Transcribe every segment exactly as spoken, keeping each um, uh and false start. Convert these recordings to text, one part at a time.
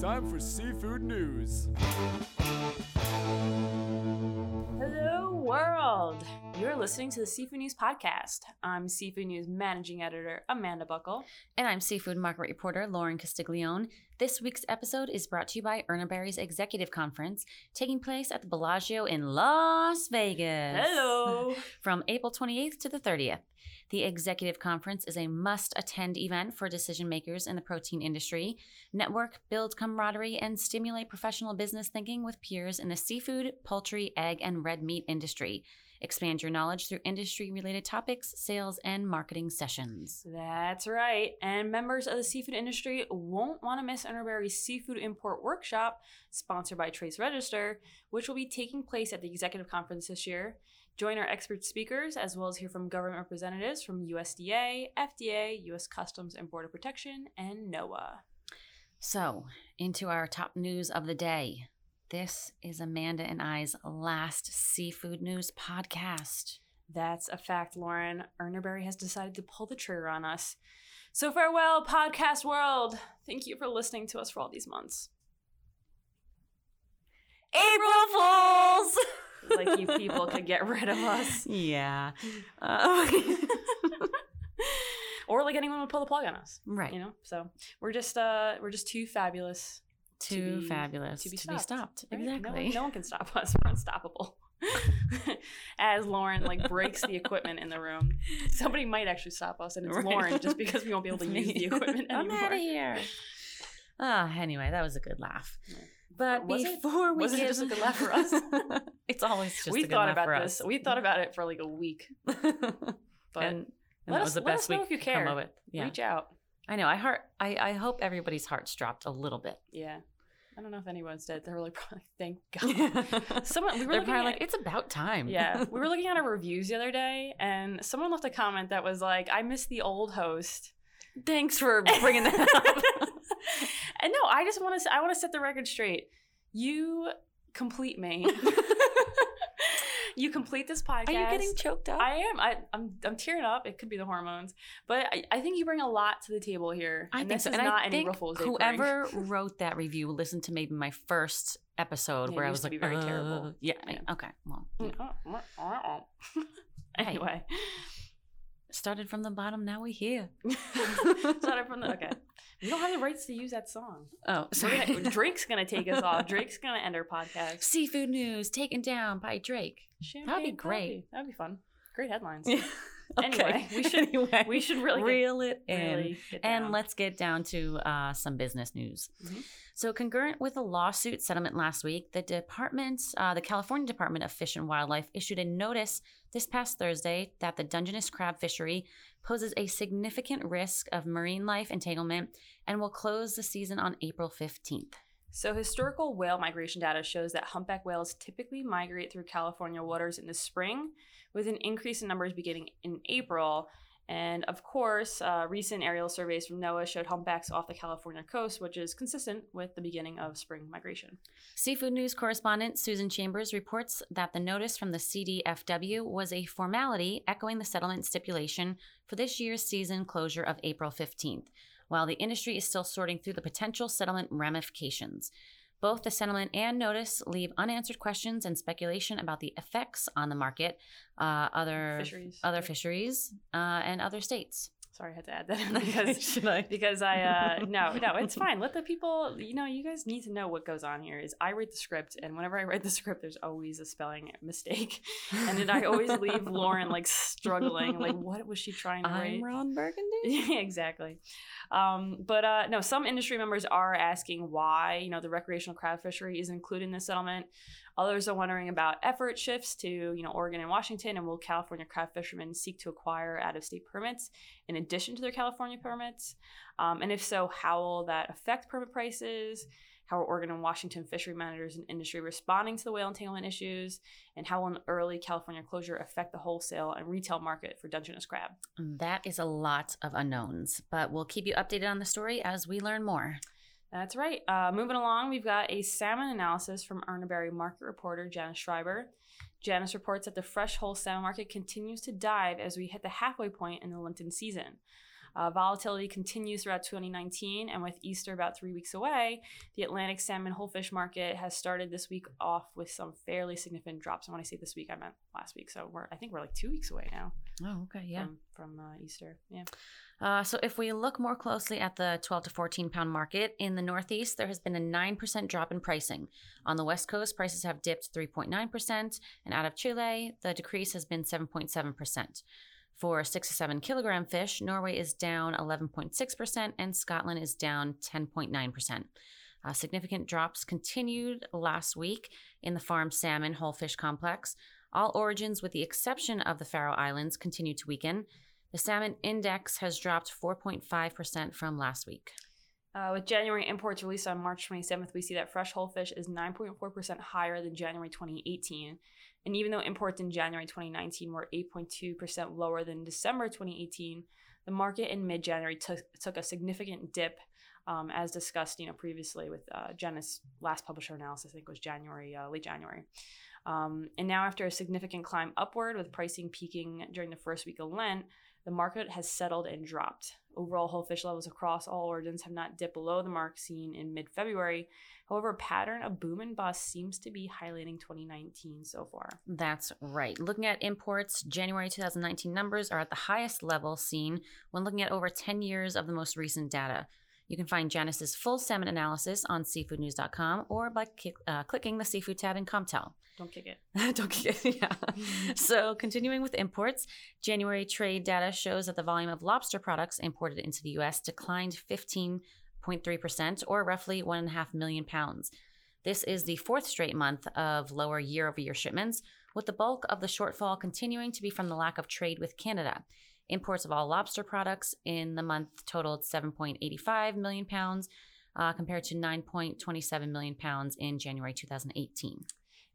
Time for Seafood News. Hello, world. You're listening to the Seafood News Podcast. I'm Seafood News Managing Editor Amanda Buckle. And I'm Seafood Market Reporter Lauren Castiglione. This week's episode is brought to you by Urner Barry's Executive Conference, taking place at the Bellagio in Las Vegas. Hello! From April twenty-eighth to the thirtieth. The Executive Conference is a must-attend event for decision makers in the protein industry. Network, build camaraderie, and stimulate professional business thinking with peers in the seafood, poultry, egg, and red meat industry. Expand your knowledge through industry-related topics, sales, and marketing sessions. That's right. And members of the seafood industry won't want to miss Urner Barry's Seafood Import Workshop, sponsored by Trace Register, which will be taking place at the Executive Conference this year. Join our expert speakers, as well as hear from government representatives from U S D A, F D A, U S Customs and Border Protection, and NOAA. So, into our top news of the day. This is Amanda and I's last Seafood News podcast. That's a fact, Lauren. Urner Barry has decided to pull the trigger on us. So farewell, podcast world. Thank you for listening to us for all these months. April Fools! Like you people could get rid of us. Yeah. Uh, or like anyone would pull the plug on us. Right. You know, so we're just uh, we're just too fabulous. Too to be, fabulous to be stopped. To be stopped. Right? Exactly. No, no one can stop us. We're unstoppable. As Lauren like breaks the equipment in the room, somebody might actually stop us, and it's right. Lauren, just because we won't be able to use the equipment anymore. I'm out of here. Ah, oh, anyway, that was a good laugh. Yeah. But was before it, we was give... it just a good laugh for us? It's always just we a good laugh for us. This. We thought about it for like a week, but and, and that us, was the best week. If you care, come of it. Yeah. Reach out. I know. I heart. I, I hope everybody's hearts dropped a little bit. Yeah. I don't know if anyone's dead. They were like, probably, thank God. Someone. We were They're probably at, like, it's about time. Yeah. We were looking at our reviews the other day, and someone left a comment that was like, I miss the old host. Thanks for bringing that up. And no, I just want to. I want to set the record straight. You complete me. You complete this podcast. Are you getting choked up? I am. I, I'm I'm tearing up. It could be the hormones. But I, I think you bring a lot to the table here. I and think this so. Is and not I any ruffles. Whoever wrote that review listened to maybe my first episode yeah, where I was like, to be very uh, terrible. Yeah. yeah. Okay. Well. Yeah. Anyway. Started from the bottom, now we're here. Started from the okay. We don't have the rights to use that song. Oh, sorry. Gonna, Drake's gonna take us off. Drake's gonna end our podcast. Seafood News taken down by Drake. Champagne That'd be great. Coffee. That'd be fun. Great headlines. Yeah. Okay. Anyway, we should anyway, we should really reel get, it in, really and let's get down to uh, some business news. Mm-hmm. So, congruent with a lawsuit settlement last week, the department, uh, the California Department of Fish and Wildlife, issued a notice this past Thursday that the Dungeness crab fishery poses a significant risk of marine life entanglement and will close the season on April fifteenth. So historical whale migration data shows that humpback whales typically migrate through California waters in the spring, with an increase in numbers beginning in April. And of course, uh, recent aerial surveys from NOAA showed humpbacks off the California coast, which is consistent with the beginning of spring migration. Seafood News correspondent Susan Chambers reports that the notice from the C D F W was a formality echoing the settlement stipulation for this year's season closure of April fifteenth. While the industry is still sorting through the potential settlement ramifications. Both the settlement and notice leave unanswered questions and speculation about the effects on the market, uh, other fisheries, other fisheries uh, and other states. Sorry, I had to add that in because, Should I? because I, uh, no, no, it's fine. Let the people, you know, you guys need to know what goes on here is I read the script, and whenever I read the script, there's always a spelling mistake. And then I always leave Lauren like struggling, like what was she trying to I'm write? I'm Ron Burgundy? Yeah, exactly. Um, but uh, no, some industry members are asking why, you know, the recreational crab fishery is included in the settlement. Others are wondering about effort shifts to, you know, Oregon and Washington, and will California crab fishermen seek to acquire out-of-state permits in addition addition to their California permits? Um, and if so, how will that affect permit prices? How are Oregon and Washington fishery managers and industry responding to the whale entanglement issues? And how will an early California closure affect the wholesale and retail market for Dungeness crab? That is a lot of unknowns, but we'll keep you updated on the story as we learn more. That's right. Uh, moving along, we've got a salmon analysis from Urner Barry market reporter Janice Schreiber. Janice reports that the fresh whole salmon market continues to dive as we hit the halfway point in the Lenten season. Uh, volatility continues throughout twenty nineteen, and with Easter about three weeks away, the Atlantic salmon whole fish market has started this week off with some fairly significant drops. And when I say this week, I meant last week. So we're I think we're like two weeks away now. Oh, okay, yeah. From, from uh, Easter, yeah. Uh, so if we look more closely at the twelve to fourteen pound market in the Northeast, there has been a nine percent drop in pricing. On the West Coast, prices have dipped three point nine percent, and out of Chile, the decrease has been seven point seven percent. For six to seven kilogram fish, Norway is down eleven point six percent and Scotland is down ten point nine percent. Uh, significant drops continued last week in the farmed salmon whole fish complex. All origins, with the exception of the Faroe Islands, continue to weaken. The salmon index has dropped four point five percent from last week. Uh, with January imports released on March twenty-seventh, we see that fresh whole fish is nine point four percent higher than January twenty eighteen. And even though imports in January twenty nineteen were eight point two percent lower than December twenty eighteen, the market in mid-January t- took a significant dip, um, as discussed, you know, previously with uh, Janice's last publisher analysis. I think was January, uh, late January. Um, and now, after a significant climb upward with pricing peaking during the first week of Lent, the market has settled and dropped. Overall, whole fish levels across all origins have not dipped below the mark seen in mid-February. However, a pattern of boom and bust seems to be highlighting twenty nineteen so far. That's right. Looking at imports, January twenty nineteen numbers are at the highest level seen when looking at over ten years of the most recent data. You can find Janice's full salmon analysis on seafood news dot com or by kick, uh, clicking the seafood tab in Comtel. Don't kick it. Don't kick it, yeah. So continuing with imports, January trade data shows that the volume of lobster products imported into the U S declined fifteen point three percent or roughly one point five million pounds. This is the fourth straight month of lower year-over-year shipments, with the bulk of the shortfall continuing to be from the lack of trade with Canada. Imports of all lobster products in the month totaled seven point eight five million pounds uh, compared to nine point two seven million pounds in January twenty eighteen.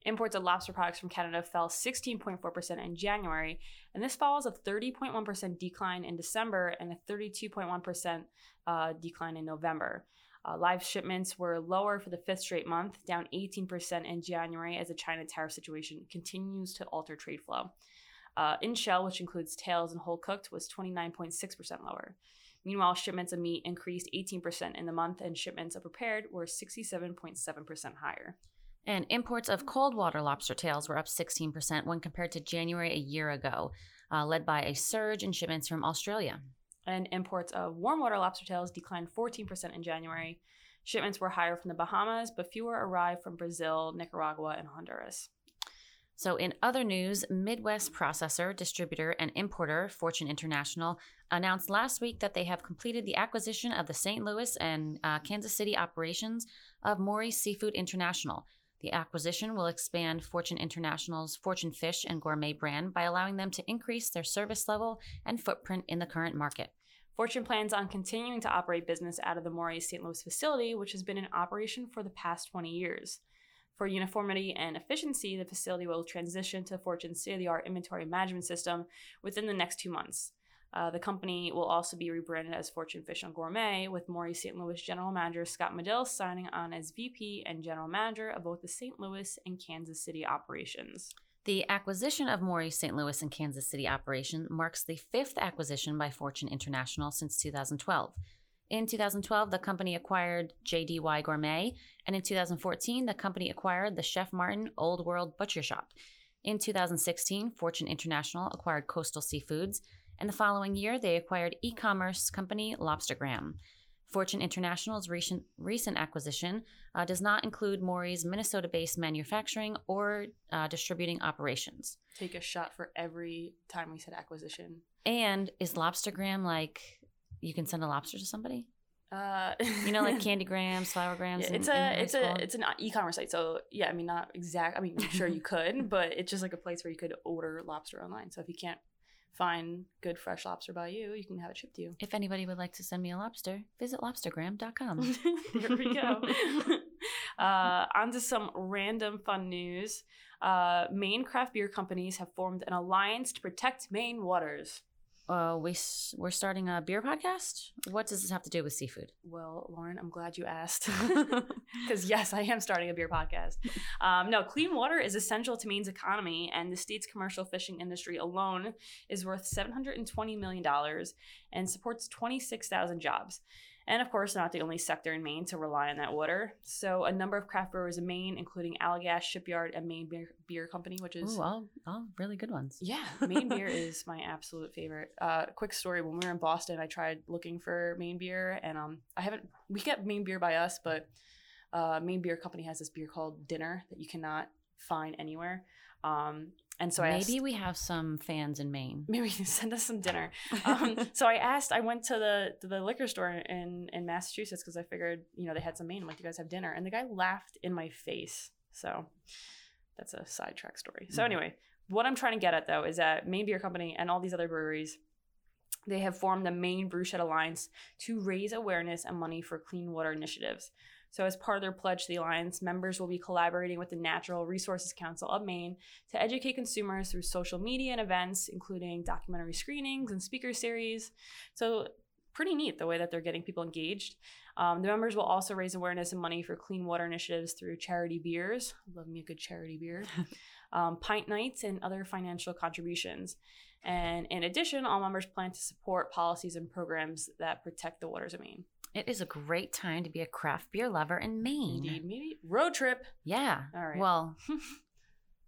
Imports of lobster products from Canada fell sixteen point four percent in January, and this follows a thirty point one percent decline in December and a thirty-two point one percent uh, decline in November. Uh, live shipments were lower for the fifth straight month, down eighteen percent in January as the China tariff situation continues to alter trade flow. Uh, in shell, which includes tails and whole cooked, was twenty-nine point six percent lower. Meanwhile, shipments of meat increased eighteen percent in the month, and shipments of prepared were sixty-seven point seven percent higher. And imports of cold water lobster tails were up sixteen percent when compared to January a year ago, uh, led by a surge in shipments from Australia. And imports of warm water lobster tails declined fourteen percent in January. Shipments were higher from the Bahamas, but fewer arrived from Brazil, Nicaragua, and Honduras. So in other news, Midwest processor, distributor, and importer Fortune International announced last week that they have completed the acquisition of the Saint Louis and uh, Kansas City operations of Morey's Seafood International. The acquisition will expand Fortune International's Fortune Fish and Gourmet brand by allowing them to increase their service level and footprint in the current market. Fortune plans on continuing to operate business out of the Morey's Saint Louis facility, which has been in operation for the past twenty years. For uniformity and efficiency, the facility will transition to Fortune's state-of-the-art inventory management system within the next two months. Uh, the company will also be rebranded as Fortune Fish and Gourmet, with Morey's Saint Louis General Manager Scott Madill signing on as V P and General Manager of both the Saint Louis and Kansas City operations. The acquisition of Morey's Saint Louis and Kansas City operation marks the fifth acquisition by Fortune International since two thousand twelve. In two thousand twelve, the company acquired J D Y Gourmet, and in two thousand fourteen, the company acquired the Chef Martin Old World Butcher Shop. In two thousand sixteen, Fortune International acquired Coastal Seafoods, and the following year, they acquired e-commerce company Lobstergram. Fortune International's recent, recent acquisition uh, does not include Morey's Minnesota-based manufacturing or uh, distributing operations. Take a shot for every time we said acquisition. And is Lobstergram like... You can send a lobster to somebody? Uh, you know, like candy grams, flower grams. Yeah, it's in, a, in it's a, it's an e-commerce site. So yeah, I mean, not exact. I mean, I'm sure you could, but it's just like a place where you could order lobster online. So if you can't find good fresh lobster by you, you can have it shipped to you. If anybody would like to send me a lobster, visit lobstergram dot com. There we go. Uh, on to some random fun news. Uh, Maine craft beer companies have formed an alliance to protect Maine waters. uh, we, we're starting a beer podcast. What does this have to do with seafood? Well, Lauren, I'm glad you asked because yes, I am starting a beer podcast. Um, no, clean water is essential to Maine's economy, and the state's commercial fishing industry alone is worth seven hundred twenty million dollars and supports twenty-six thousand jobs. And of course, not the only sector in Maine to rely on that water. So a number of craft brewers in Maine, including Allagash, Shipyard, and Maine Beer, Beer Company, which is... Ooh, all, all really good ones. Yeah, Maine beer is my absolute favorite. Uh, quick story, when we were in Boston, I tried looking for Maine beer, and um, I haven't... We get Maine beer by us, but uh, Maine Beer Company has this beer called Dinner that you cannot find anywhere. Um, and so I maybe asked, we have some fans in Maine. Maybe you can send us some dinner. Um, so I asked, I went to the to the liquor store in, in Massachusetts because I figured, you know, they had some Maine. I'm like, do you guys have dinner? And the guy laughed in my face. So that's a sidetrack story. So anyway, what I'm trying to get at, though, is that Maine Beer Company and all these other breweries, they have formed the Maine Brewshed Alliance to raise awareness and money for clean water initiatives. So as part of their pledge to the Alliance, members will be collaborating with the Natural Resources Council of Maine to educate consumers through social media and events, including documentary screenings and speaker series. So pretty neat the way that they're getting people engaged. Um, the members will also raise awareness and money for clean water initiatives through charity beers. Love me a good charity beer. um, pint nights and other financial contributions. And in addition, all members plan to support policies and programs that protect the waters of Maine. It is a great time to be a craft beer lover in Maine. Indeed, maybe road trip. Yeah. All right. Well,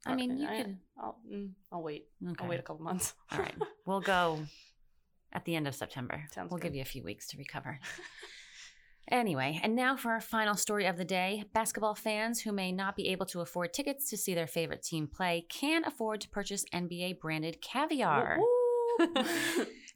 I mean, you I, could. I'll, I'll wait. Okay. I'll wait a couple months. All right. We'll go at the end of September. Sounds we'll good. Give you a few weeks to recover. Anyway, and now for our final story of the day. Basketball fans who may not be able to afford tickets to see their favorite team play can afford to purchase N B A branded caviar.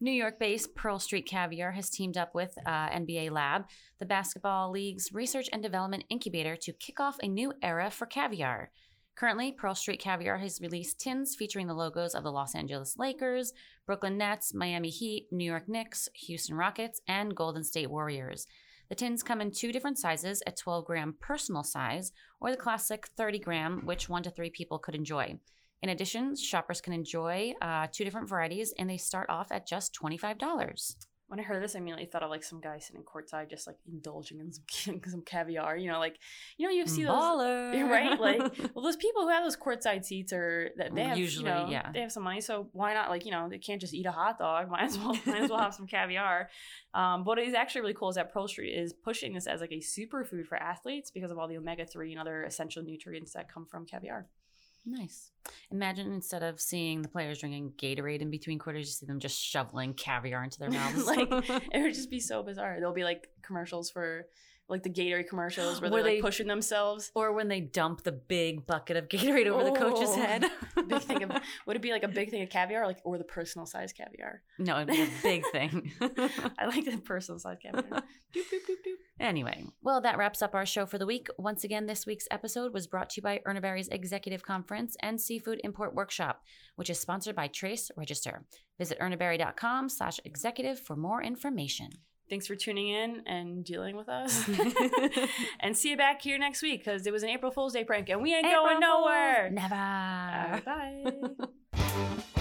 New York-based Pearl Street Caviar has teamed up with uh, N B A Lab, the basketball league's research and development incubator, to kick off a new era for caviar. Currently, Pearl Street Caviar has released tins featuring the logos of the Los Angeles Lakers, Brooklyn Nets, Miami Heat, New York Knicks, Houston Rockets, and Golden State Warriors. The tins come in two different sizes, a twelve gram personal size, or the classic thirty gram, which one to three people could enjoy. In addition, shoppers can enjoy uh, two different varieties, and they start off at just twenty-five dollars. When I heard this, I immediately thought of like some guy sitting courtside, just like indulging in some, some caviar. You know, like you know, you see those, Baller. Right? Like, well, those people who have those courtside seats are that they have, usually, you know, yeah, they have some money, so why not? Like, you know, they can't just eat a hot dog. Might as well, might as well have some caviar. Um, but what is actually really cool is that Pearl Street is pushing this as like a superfood for athletes because of all the omega three and other essential nutrients that come from caviar. Nice. Imagine instead of seeing the players drinking Gatorade in between quarters, you see them just shoveling caviar into their mouths. Like, it would just be so bizarre. There'll be like commercials for like the Gatorade commercials where, where they're like, they, pushing themselves. Or when they dump the big bucket of Gatorade over oh, the coach's head. Big thing of, would it be like a big thing of caviar or, like, or the personal size caviar? No, it'd be a big thing. I like the personal size caviar. Doop, doop, doop, doop. Anyway, well, that wraps up our show for the week. Once again, this week's episode was brought to you by Urner Barry's Executive Conference and Seafood Import Workshop, which is sponsored by Trace Register. Visit urnerbarry.com slash executive for more information. Thanks for tuning in and dealing with us. And see you back here next week because it was an April Fool's Day prank and we ain't April going nowhere. Fools. Never. All right, bye.